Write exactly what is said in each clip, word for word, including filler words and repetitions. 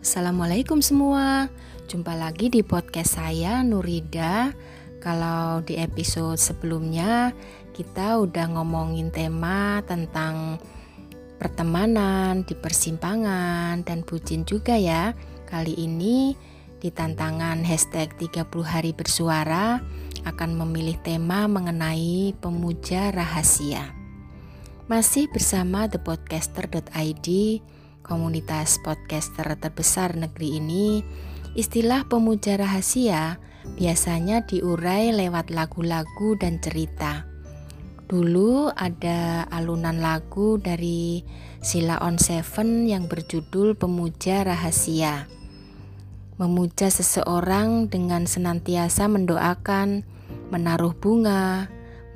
Assalamualaikum semua. Jumpa lagi di podcast saya Nurida. Kalau di episode sebelumnya kita udah ngomongin tema tentang pertemanan di persimpangan dan bucin juga ya. Kali ini di tantangan hashtag tiga puluh hari bersuara akan memilih tema mengenai pemuja rahasia. Masih bersama the podcaster dot i d, komunitas podcaster terbesar negeri ini. Istilah pemuja rahasia biasanya diurai lewat lagu-lagu dan cerita. Dulu ada alunan lagu dari Sila On Seven yang berjudul Pemuja Rahasia. Memuja seseorang dengan senantiasa mendoakan, menaruh bunga,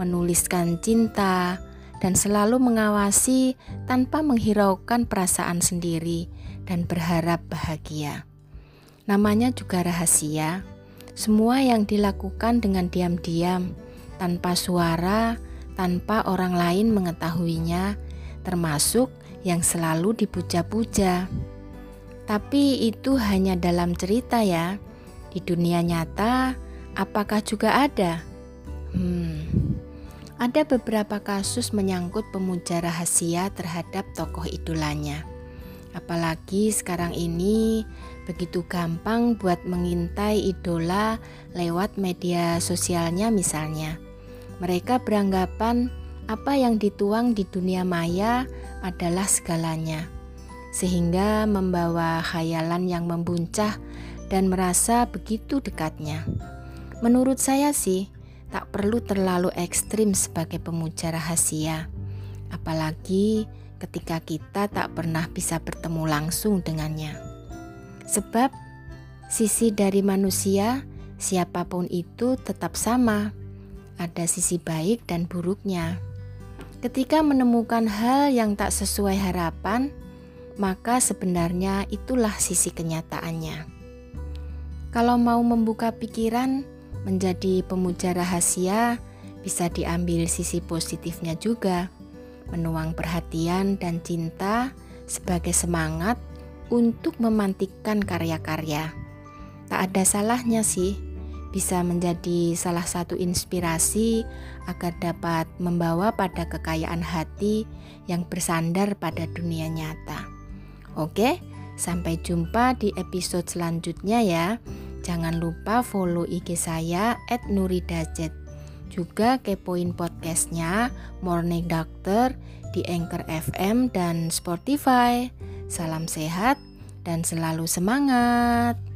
menuliskan cinta, dan selalu mengawasi tanpa menghiraukan perasaan sendiri dan berharap bahagia. Namanya juga rahasia. Semua yang dilakukan dengan diam-diam, tanpa suara, tanpa orang lain mengetahuinya, termasuk yang selalu dipuja-puja. Tapi itu hanya dalam cerita ya. Di dunia nyata, apakah juga ada? Hmm, ada beberapa kasus menyangkut pemuja rahasia terhadap tokoh idolanya. Apalagi sekarang ini begitu gampang buat mengintai idola lewat media sosialnya misalnya. Mereka beranggapan apa yang dituang di dunia maya adalah segalanya, sehingga membawa khayalan yang membuncah dan merasa begitu dekatnya. Menurut saya sih, tak perlu terlalu ekstrim sebagai pemuja rahasia, apalagi ketika kita tak pernah bisa bertemu langsung dengannya. Sebab, sisi dari manusia, siapapun itu tetap sama, ada sisi baik dan buruknya. Ketika menemukan hal yang tak sesuai harapan, maka sebenarnya itulah sisi kenyataannya. Kalau mau membuka pikiran, menjadi pemuja rahasia bisa diambil sisi positifnya juga. Menuang perhatian dan cinta sebagai semangat untuk memantikkan karya-karya. Tak ada salahnya sih, bisa menjadi salah satu inspirasi agar dapat membawa pada kekayaan hati yang bersandar pada dunia nyata. Oke, sampai jumpa di episode selanjutnya ya. Jangan lupa follow I G saya et nurida z. Juga kepoin podcastnya Morning Doctor di Anchor F M dan Spotify. Salam sehat dan selalu semangat.